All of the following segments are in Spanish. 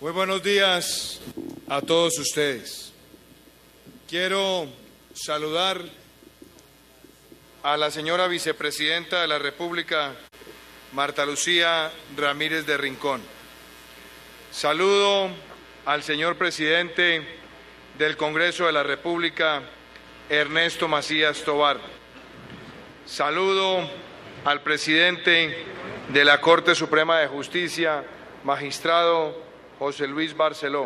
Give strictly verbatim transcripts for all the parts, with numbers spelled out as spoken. Muy buenos días a todos ustedes. Quiero saludar a la señora vicepresidenta de la República, Marta Lucía Ramírez de Rincón. Saludo al señor presidente del Congreso de la República, Ernesto Macías Tobar. Saludo al presidente de la Corte Suprema de Justicia, magistrado José Luis Barceló.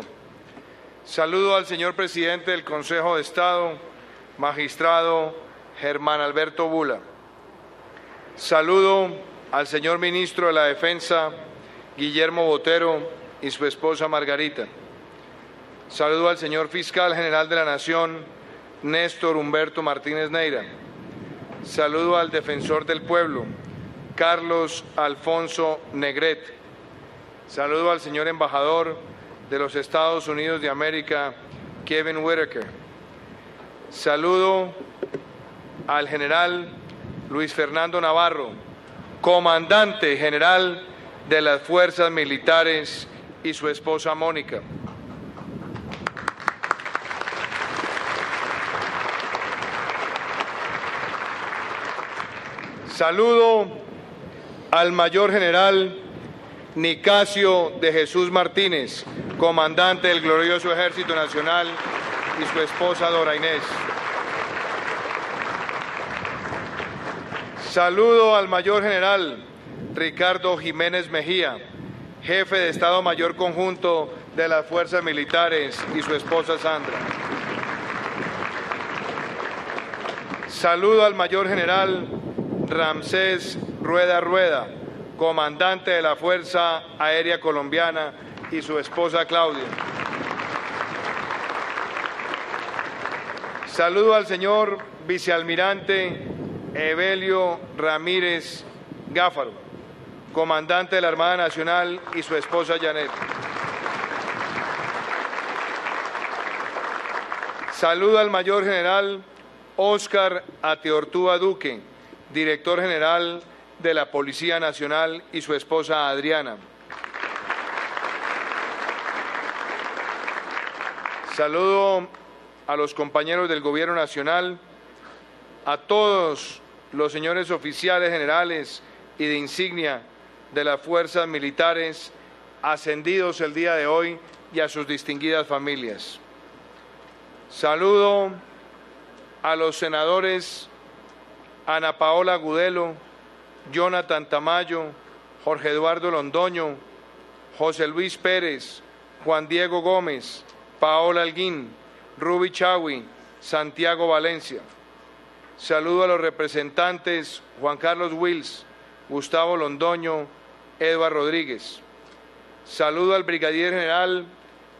Saludo al señor presidente del Consejo de Estado, magistrado Germán Alberto Bula. Saludo al señor ministro de la Defensa, Guillermo Botero, y su esposa Margarita. Saludo al señor fiscal general de la Nación, Néstor Humberto Martínez Neira. Saludo al defensor del pueblo, Carlos Alfonso Negret. Saludo al señor embajador de los Estados Unidos de América, Kevin Whitaker. Saludo al general Luis Fernando Navarro, comandante general de las Fuerzas Militares, y su esposa Mónica. Saludo al mayor general Nicacio de Jesús Martínez, comandante del glorioso Ejército Nacional, y su esposa Dora Inés. Saludo al mayor general Ricardo Jiménez Mejía, jefe de Estado Mayor Conjunto de las Fuerzas Militares, y su esposa Sandra. Saludo al mayor general Ramsés Rueda Rueda, comandante de la Fuerza Aérea Colombiana, y su esposa Claudia. Saludo al señor vicealmirante Evelio Ramírez Gáfaro, comandante de la Armada Nacional, y su esposa Janet. Saludo al mayor general Óscar Atehortúa Duque, director general de la Policía Nacional, y su esposa Adriana. Saludo a los compañeros del Gobierno Nacional, a todos los señores oficiales generales y de insignia de las Fuerzas Militares ascendidos el día de hoy, y a sus distinguidas familias. Saludo a los senadores Ana Paola Gudelo, Jonathan Tamayo, Jorge Eduardo Londoño, José Luis Pérez, Juan Diego Gómez, Paola Alguín, Rubi Chawi, Santiago Valencia. Saludo a los representantes Juan Carlos Wills, Gustavo Londoño, Eduardo Rodríguez. Saludo al brigadier general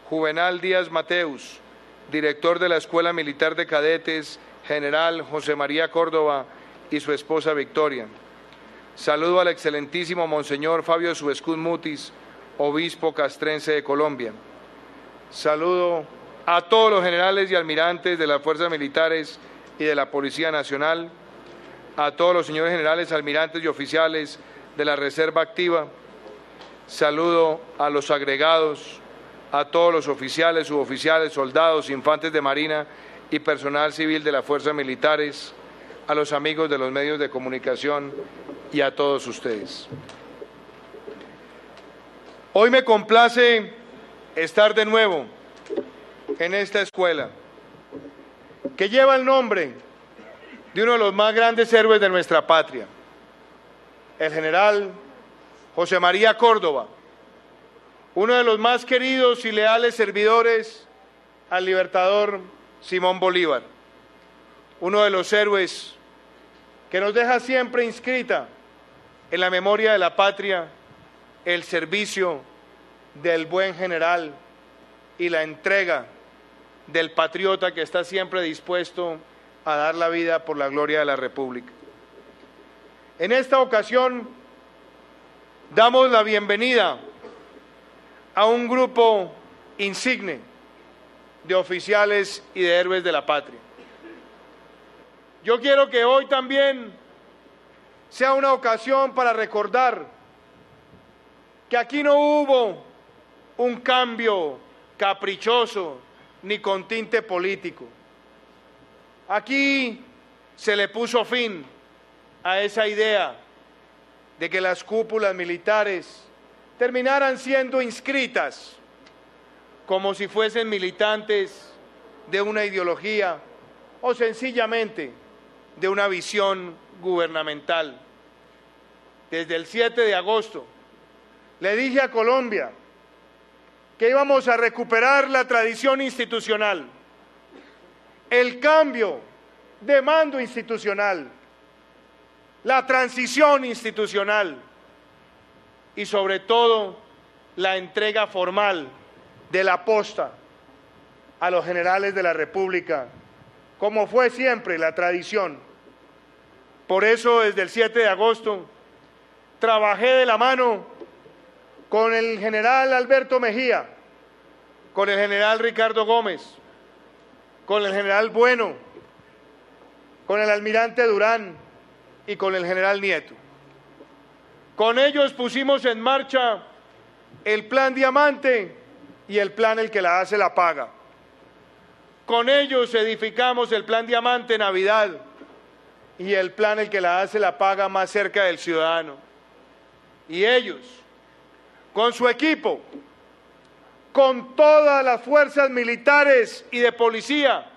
Juvenal Díaz Mateus, director de la Escuela Militar de Cadetes, general José María Córdoba, y su esposa Victoria. Saludo al excelentísimo monseñor Fabio Zubescuz Mutis, obispo castrense de Colombia. Saludo a todos los generales y almirantes de las Fuerzas Militares y de la Policía Nacional, a todos los señores generales, almirantes y oficiales de la Reserva Activa. Saludo a los agregados, a todos los oficiales, suboficiales, soldados, infantes de marina y personal civil de las Fuerzas Militares, a los amigos de los medios de comunicación y a todos ustedes. Hoy me complace estar de nuevo en esta escuela que lleva el nombre de uno de los más grandes héroes de nuestra patria, el general José María Córdoba, uno de los más queridos y leales servidores al libertador Simón Bolívar, uno de los héroes que nos deja siempre inscrita en la memoria de la patria el servicio del buen general y la entrega del patriota que está siempre dispuesto a dar la vida por la gloria de la República. En esta ocasión damos la bienvenida a un grupo insigne de oficiales y de héroes de la patria. Yo quiero que hoy también sea una ocasión para recordar que aquí no hubo un cambio caprichoso ni con tinte político. Aquí se le puso fin a esa idea de que las cúpulas militares terminaran siendo inscritas como si fuesen militantes de una ideología o sencillamente de una visión gubernamental. Desde el siete de agosto le dije a Colombia que íbamos a recuperar la tradición institucional, el cambio de mando institucional, la transición institucional y sobre todo la entrega formal de la posta a los generales de la República, como fue siempre la tradición. Por eso, desde el siete de agosto, trabajé de la mano con el general Alberto Mejía, con el general Ricardo Gómez, con el general Bueno, con el almirante Durán y con el general Nieto. Con ellos pusimos en marcha el Plan Diamante y el Plan El que la hace la paga. Con ellos edificamos el Plan Diamante Navidad y el Plan El que la hace la paga más cerca del ciudadano. Y ellos, con su equipo, con todas las fuerzas militares y de policía,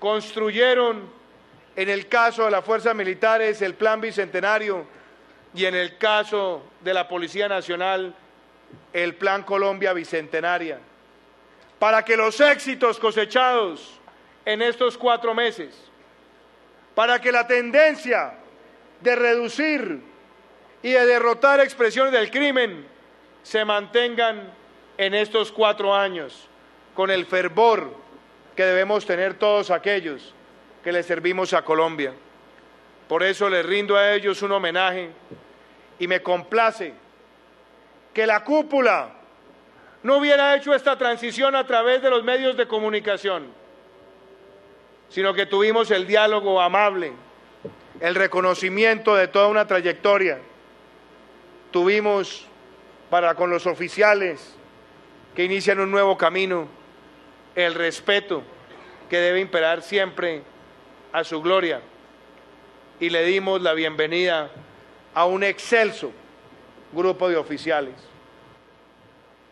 construyeron, en el caso de las fuerzas militares, el Plan Bicentenario y en el caso de la Policía Nacional, el Plan Colombia Bicentenaria, para que los éxitos cosechados en estos cuatro meses, para que la tendencia de reducir y de derrotar expresiones del crimen se mantengan en estos cuatro años, con el fervor que debemos tener todos aquellos que le servimos a Colombia. Por eso les rindo a ellos un homenaje y me complace que la cúpula no hubiera hecho esta transición a través de los medios de comunicación, sino que tuvimos el diálogo amable, el reconocimiento de toda una trayectoria. Tuvimos para con los oficiales que inician un nuevo camino el respeto que debe imperar siempre a su gloria, y le dimos la bienvenida a un excelso grupo de oficiales.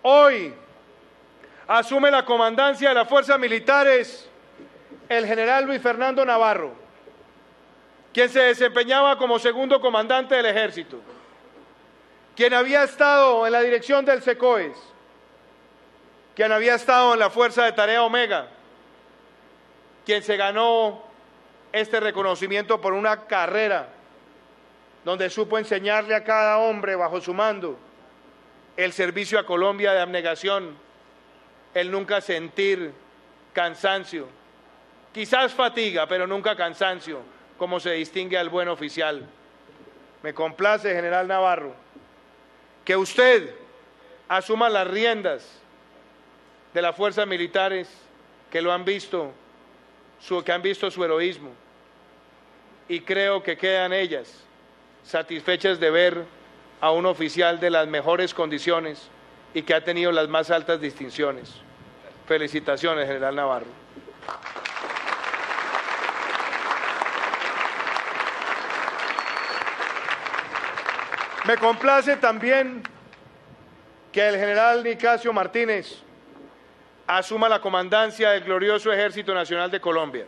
Hoy asume la comandancia de las fuerzas militares el general Luis Fernando Navarro, quien se desempeñaba como segundo comandante del ejército, quien había estado en la dirección del SECOES, quien había estado en la Fuerza de Tarea Omega, quien se ganó este reconocimiento por una carrera donde supo enseñarle a cada hombre bajo su mando el servicio a Colombia de abnegación, el nunca sentir cansancio, quizás fatiga, pero nunca cansancio, como se distingue al buen oficial. Me complace, general Navarro, que usted asuma las riendas de las fuerzas militares que lo han visto, su, que han visto su heroísmo, y creo que quedan ellas satisfechas de ver a un oficial de las mejores condiciones y que ha tenido las más altas distinciones. Felicitaciones, general Navarro. Me complace también que el general Nicacio Martínez asuma la comandancia del glorioso Ejército Nacional de Colombia.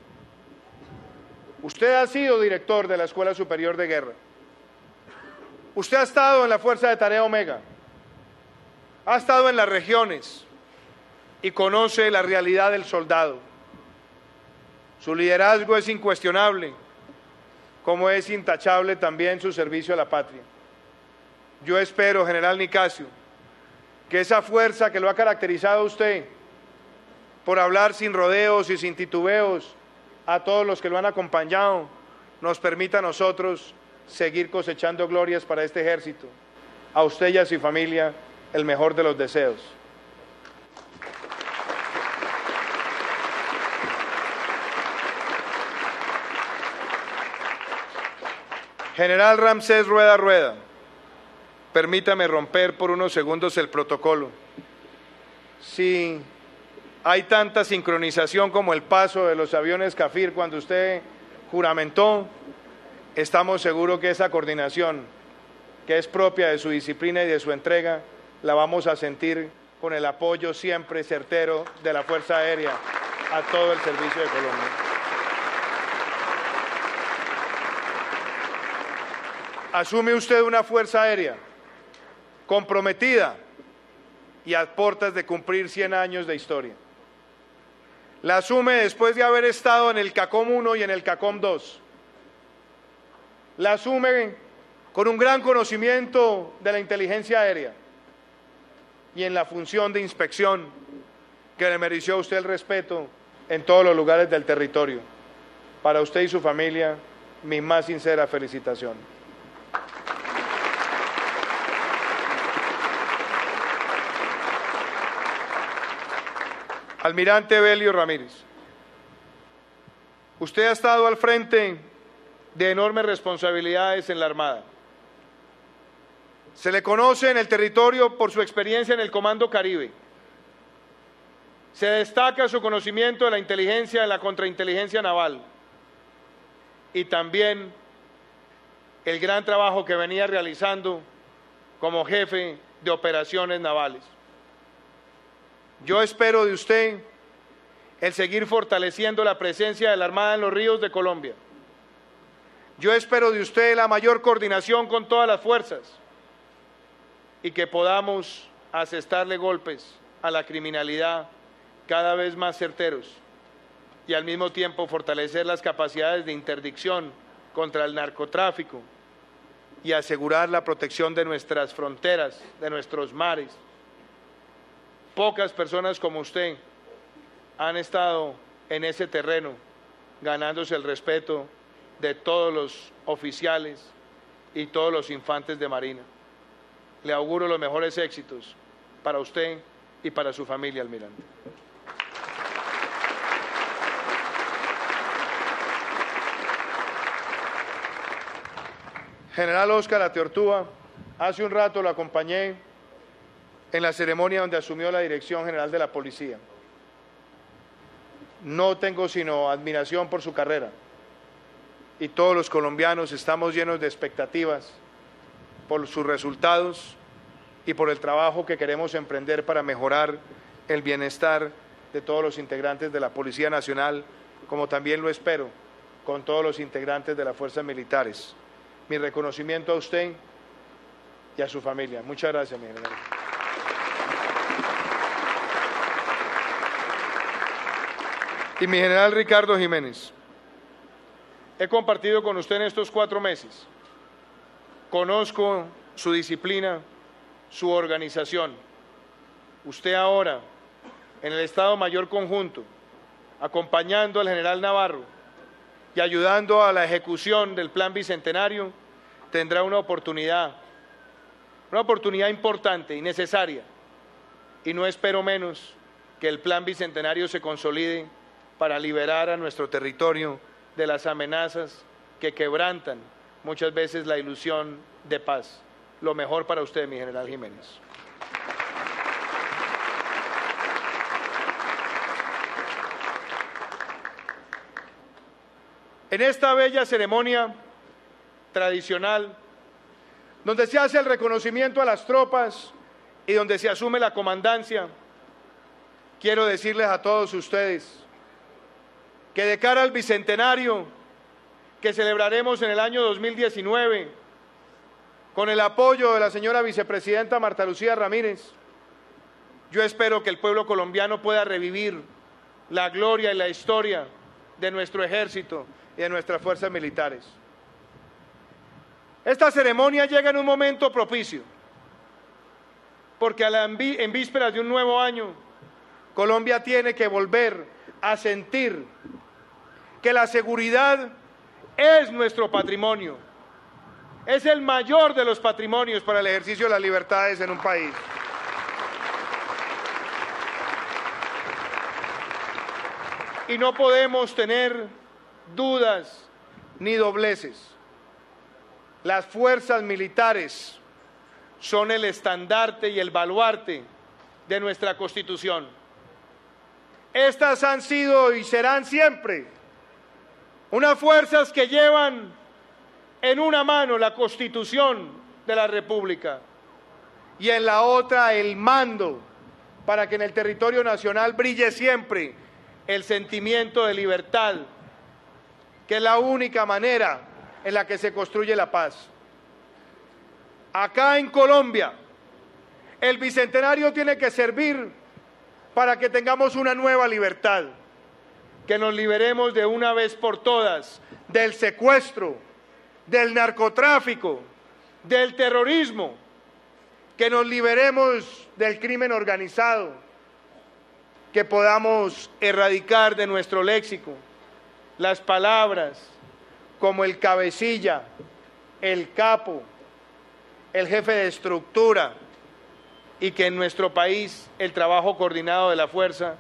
Usted ha sido director de la Escuela Superior de Guerra. Usted ha estado en la Fuerza de Tarea Omega, ha estado en las regiones y conoce la realidad del soldado. Su liderazgo es incuestionable, como es intachable también su servicio a la patria. Yo espero, general Nicacio, que esa fuerza que lo ha caracterizado a usted por hablar sin rodeos y sin titubeos a todos los que lo han acompañado, nos permita a nosotros seguir cosechando glorias para este ejército. A usted y a su familia, el mejor de los deseos. General Ramsés Rueda Rueda, permítame romper por unos segundos el protocolo si hay tanta sincronización como el paso de los aviones CAFIR cuando usted juramentó, estamos seguros que esa coordinación, que es propia de su disciplina y de su entrega, la vamos a sentir con el apoyo siempre certero de la Fuerza Aérea a todo el servicio de Colombia. Asume usted una Fuerza Aérea comprometida y a puertas de cumplir cien años de historia. La asume después de haber estado en el CACOM uno y en el CACOM dos. La asume con un gran conocimiento de la inteligencia aérea y en la función de inspección que le mereció a usted el respeto en todos los lugares del territorio. Para usted y su familia, mi más sincera felicitación. Almirante Evelio Ramírez, usted ha estado al frente de enormes responsabilidades en la Armada. Se le conoce en el territorio por su experiencia en el Comando Caribe. Se destaca su conocimiento de la inteligencia, de la contrainteligencia naval y también el gran trabajo que venía realizando como jefe de operaciones navales. Yo espero de usted el seguir fortaleciendo la presencia de la Armada en los ríos de Colombia. Yo espero de usted la mayor coordinación con todas las fuerzas y que podamos asestarle golpes a la criminalidad cada vez más certeros y al mismo tiempo fortalecer las capacidades de interdicción contra el narcotráfico y asegurar la protección de nuestras fronteras, de nuestros mares. Pocas personas como usted han estado en ese terreno, ganándose el respeto de todos los oficiales y todos los infantes de Marina. Le auguro los mejores éxitos para usted y para su familia, almirante. General Óscar Atehortúa, hace un rato lo acompañé en la ceremonia donde asumió la Dirección General de la Policía. No tengo sino admiración por su carrera y todos los colombianos estamos llenos de expectativas por sus resultados y por el trabajo que queremos emprender para mejorar el bienestar de todos los integrantes de la Policía Nacional, como también lo espero con todos los integrantes de las fuerzas militares. Mi reconocimiento a usted y a su familia. Muchas gracias, mi general. Y mi general Ricardo Jiménez, he compartido con usted en estos cuatro meses, conozco su disciplina, su organización. Usted ahora, en el Estado Mayor Conjunto, acompañando al general Navarro y ayudando a la ejecución del Plan Bicentenario, tendrá una oportunidad, una oportunidad importante y necesaria, y no espero menos que el Plan Bicentenario se consolide para liberar a nuestro territorio de las amenazas que quebrantan muchas veces la ilusión de paz. Lo mejor para usted, mi general Jiménez. En esta bella ceremonia tradicional, donde se hace el reconocimiento a las tropas y donde se asume la comandancia, quiero decirles a todos ustedes que de cara al Bicentenario que celebraremos en el año dos mil diecinueve, con el apoyo de la señora vicepresidenta Marta Lucía Ramírez, yo espero que el pueblo colombiano pueda revivir la gloria y la historia de nuestro ejército y de nuestras fuerzas militares. Esta ceremonia llega en un momento propicio, porque a la en vísperas de un nuevo año, Colombia tiene que volver a sentir que la seguridad es nuestro patrimonio, es el mayor de los patrimonios para el ejercicio de las libertades en un país. Y no podemos tener dudas ni dobleces. Las fuerzas militares son el estandarte y el baluarte de nuestra Constitución. Estas han sido y serán siempre unas fuerzas que llevan en una mano la Constitución de la República y en la otra el mando para que en el territorio nacional brille siempre el sentimiento de libertad, que es la única manera en la que se construye la paz. Acá en Colombia, el Bicentenario tiene que servir para que tengamos una nueva libertad, que nos liberemos de una vez por todas del secuestro, del narcotráfico, del terrorismo, que nos liberemos del crimen organizado, que podamos erradicar de nuestro léxico las palabras como el cabecilla, el capo, el jefe de estructura, y que en nuestro país el trabajo coordinado de la fuerza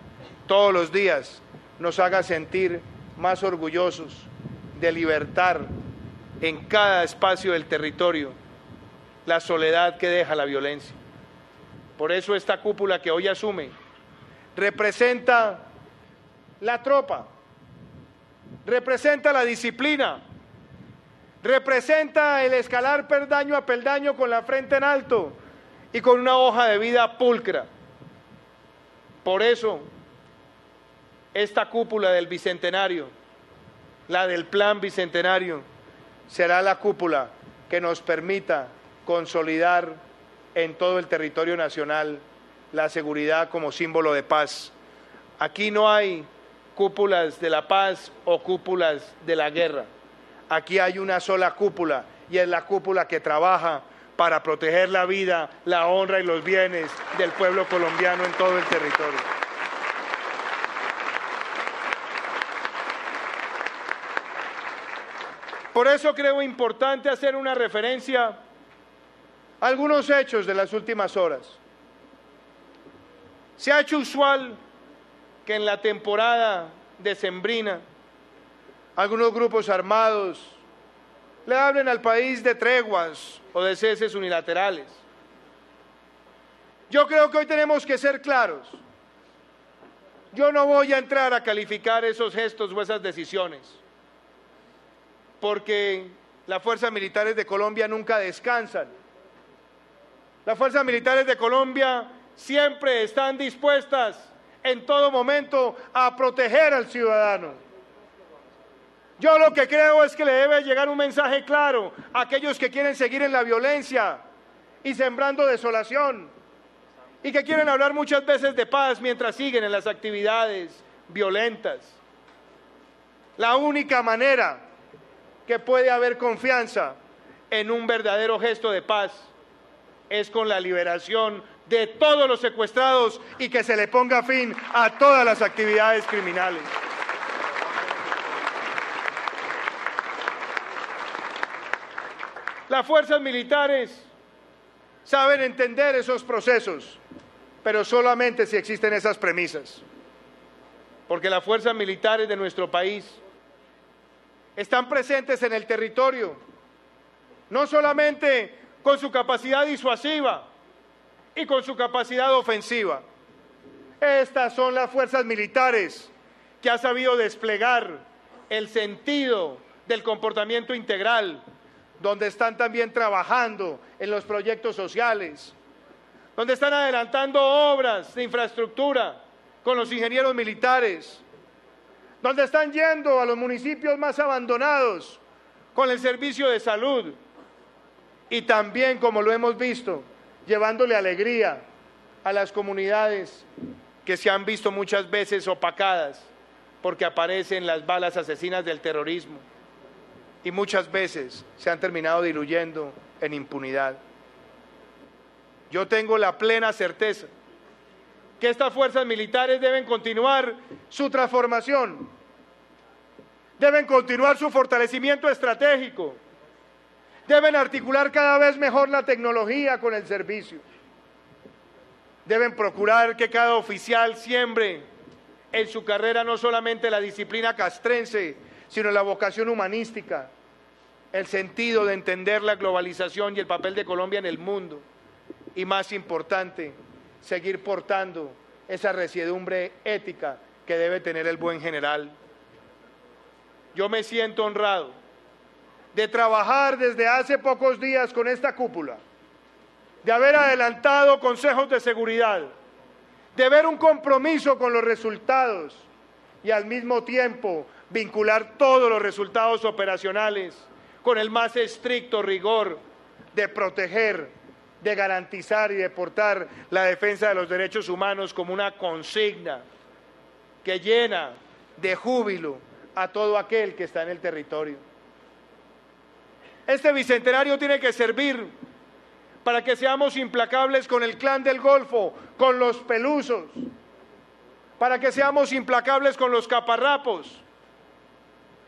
todos los días nos haga sentir más orgullosos de libertar en cada espacio del territorio la soledad que deja la violencia. Por eso esta cúpula que hoy asume representa la tropa, representa la disciplina, representa el escalar peldaño a peldaño con la frente en alto y con una hoja de vida pulcra. Por eso, esta cúpula del Bicentenario, la del Plan Bicentenario, será la cúpula que nos permita consolidar en todo el territorio nacional la seguridad como símbolo de paz. Aquí no hay cúpulas de la paz o cúpulas de la guerra. Aquí hay una sola cúpula, y es la cúpula que trabaja para proteger la vida, la honra y los bienes del pueblo colombiano en todo el territorio. Por eso creo importante hacer una referencia a algunos hechos de las últimas horas. Se ha hecho usual que en la temporada decembrina algunos grupos armados le hablen al país de treguas o de ceses unilaterales. Yo creo que hoy tenemos que ser claros. Yo no voy a entrar a calificar esos gestos o esas decisiones, porque las fuerzas militares de Colombia nunca descansan. Las fuerzas militares de Colombia siempre están dispuestas en todo momento a proteger al ciudadano. Yo lo que creo es que le debe llegar un mensaje claro a aquellos que quieren seguir en la violencia y sembrando desolación, y que quieren hablar muchas veces de paz mientras siguen en las actividades violentas. La única manera que puede haber confianza en un verdadero gesto de paz es con la liberación de todos los secuestrados y que se le ponga fin a todas las actividades criminales. Las fuerzas militares saben entender esos procesos, pero solamente si existen esas premisas. Porque las fuerzas militares de nuestro país están presentes en el territorio, no solamente con su capacidad disuasiva y con su capacidad ofensiva. Estas son las fuerzas militares que han sabido desplegar el sentido del comportamiento integral, donde están también trabajando en los proyectos sociales, donde están adelantando obras de infraestructura con los ingenieros militares, donde están yendo a los municipios más abandonados con el servicio de salud, y también, como lo hemos visto, llevándole alegría a las comunidades que se han visto muchas veces opacadas porque aparecen las balas asesinas del terrorismo, y muchas veces se han terminado diluyendo en impunidad. Yo tengo la plena certeza que estas fuerzas militares deben continuar su transformación, deben continuar su fortalecimiento estratégico, deben articular cada vez mejor la tecnología con el servicio, deben procurar que cada oficial siembre en su carrera no solamente la disciplina castrense, sino la vocación humanística, el sentido de entender la globalización y el papel de Colombia en el mundo, y más importante, seguir portando esa resiedumbre ética que debe tener el buen general. Yo me siento honrado de trabajar desde hace pocos días con esta cúpula, de haber adelantado consejos de seguridad, de ver un compromiso con los resultados y al mismo tiempo vincular todos los resultados operacionales con el más estricto rigor de proteger, de garantizar y de portar la defensa de los derechos humanos como una consigna que llena de júbilo a todo aquel que está en el territorio. Este Bicentenario tiene que servir para que seamos implacables con el Clan del Golfo, con los pelusos, para que seamos implacables con los caparrapos,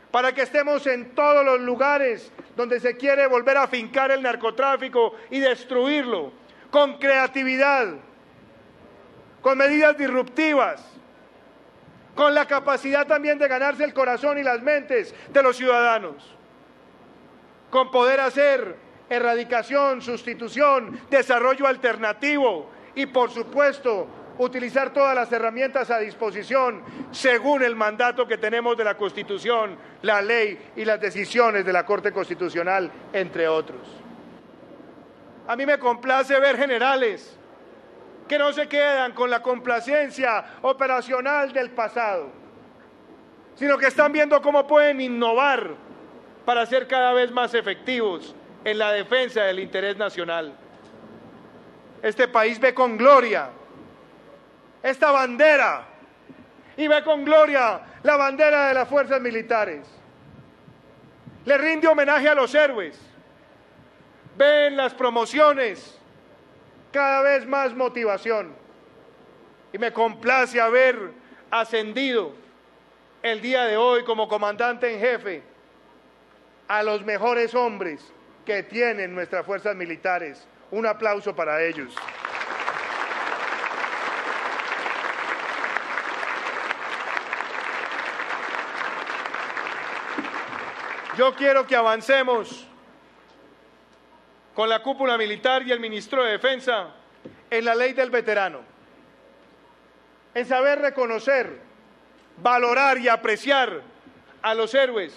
para que estemos en todos los lugares donde se quiere volver a fincar el narcotráfico y destruirlo, con creatividad, con medidas disruptivas, con la capacidad también de ganarse el corazón y las mentes de los ciudadanos, con poder hacer erradicación, sustitución, desarrollo alternativo y, por supuesto, utilizar todas las herramientas a disposición según el mandato que tenemos de la Constitución, la ley y las decisiones de la Corte Constitucional, entre otros. A mí me complace ver generales que no se quedan con la complacencia operacional del pasado, sino que están viendo cómo pueden innovar para ser cada vez más efectivos en la defensa del interés nacional. Este país ve con gloria esta bandera y ve con gloria la bandera de las fuerzas militares. Le rinde homenaje a los héroes. Ve en las promociones cada vez más motivación. Y me complace haber ascendido el día de hoy como comandante en jefe a los mejores hombres que tienen nuestras fuerzas militares. Un aplauso para ellos. Yo quiero que avancemos con la cúpula militar y el ministro de Defensa en la ley del veterano, en saber reconocer, valorar y apreciar a los héroes,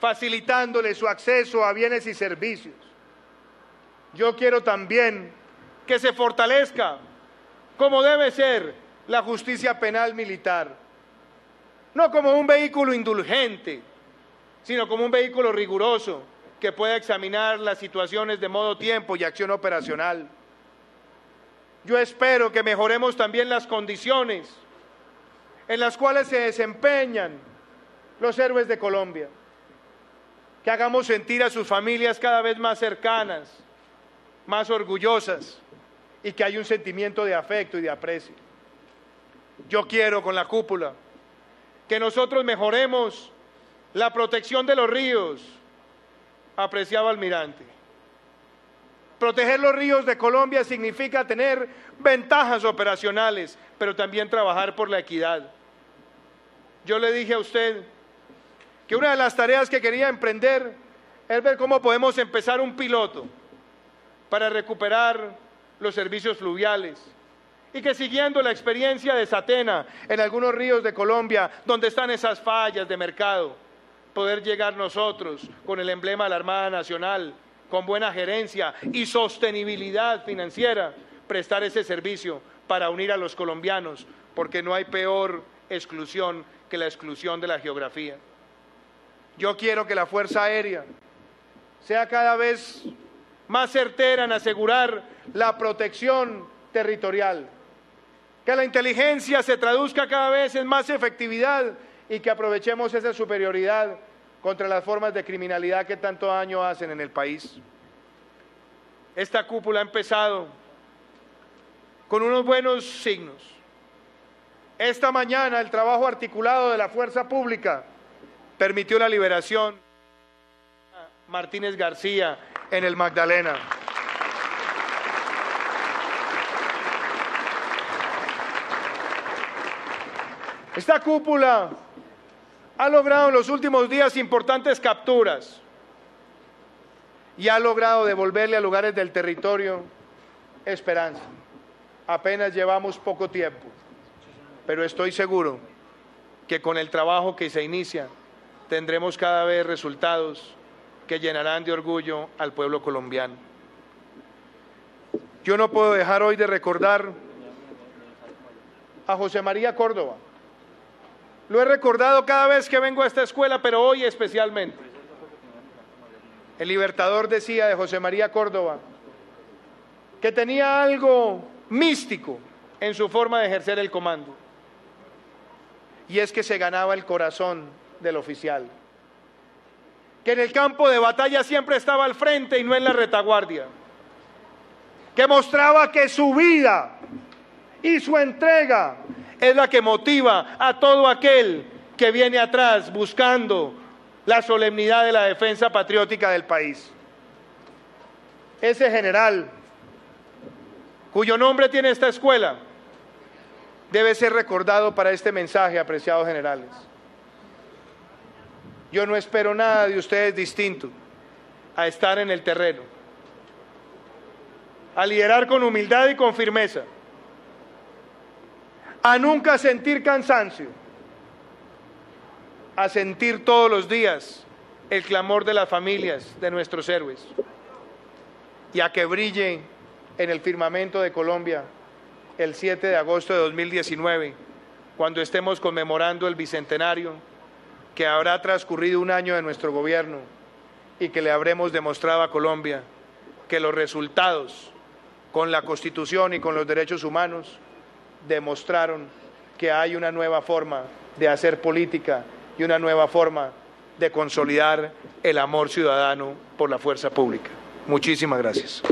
facilitándoles su acceso a bienes y servicios. Yo quiero también que se fortalezca, como debe ser, la justicia penal militar, no como un vehículo indulgente, sino como un vehículo riguroso que pueda examinar las situaciones de modo, tiempo y acción operacional. Yo espero que mejoremos también las condiciones en las cuales se desempeñan los héroes de Colombia, que hagamos sentir a sus familias cada vez más cercanas, más orgullosas, y que haya un sentimiento de afecto y de aprecio. Yo quiero, con la cúpula, que nosotros mejoremos la protección de los ríos, apreciado almirante. Proteger los ríos de Colombia significa tener ventajas operacionales, pero también trabajar por la equidad. Yo le dije a usted que una de las tareas que quería emprender es ver cómo podemos empezar un piloto para recuperar los servicios fluviales, y que siguiendo la experiencia de Satena en algunos ríos de Colombia, donde están esas fallas de mercado, poder llegar nosotros con el emblema de la Armada Nacional, con buena gerencia y sostenibilidad financiera, prestar ese servicio para unir a los colombianos, porque no hay peor exclusión que la exclusión de la geografía. Yo quiero que la Fuerza Aérea sea cada vez más certera en asegurar la protección territorial, que la inteligencia se traduzca cada vez en más efectividad y que aprovechemos esa superioridad contra las formas de criminalidad que tanto daño hacen en el país. Esta cúpula ha empezado con unos buenos signos. Esta mañana el trabajo articulado de la fuerza pública permitió la liberación de Martínez García en el Magdalena. Esta cúpula ha logrado en los últimos días importantes capturas y ha logrado devolverle a lugares del territorio esperanza. apenas llevamos poco tiempo, pero estoy seguro que con el trabajo que se inicia tendremos cada vez resultados que llenarán de orgullo al pueblo colombiano. Yo no puedo dejar hoy de recordar a José María Córdoba. Lo he recordado cada vez que vengo a esta escuela, pero hoy especialmente. El Libertador decía de José María Córdoba que tenía algo místico en su forma de ejercer el comando, y es que se ganaba el corazón del oficial, que en el campo de batalla siempre estaba al frente y no en la retaguardia, que mostraba que su vida y su entrega es la que motiva a todo aquel que viene atrás buscando la solemnidad de la defensa patriótica del país. Ese general, cuyo nombre tiene esta escuela, debe ser recordado para este mensaje, apreciados generales. Yo no espero nada de ustedes distinto a estar en el terreno, a liderar con humildad y con firmeza, a nunca sentir cansancio, a sentir todos los días el clamor de las familias de nuestros héroes, y a que brille en el firmamento de Colombia el siete de agosto de dos mil diecinueve, cuando estemos conmemorando el Bicentenario, que habrá transcurrido un año de nuestro gobierno y que le habremos demostrado a Colombia que los resultados con la Constitución y con los derechos humanos demostraron que hay una nueva forma de hacer política y una nueva forma de consolidar el amor ciudadano por la fuerza pública. Muchísimas gracias.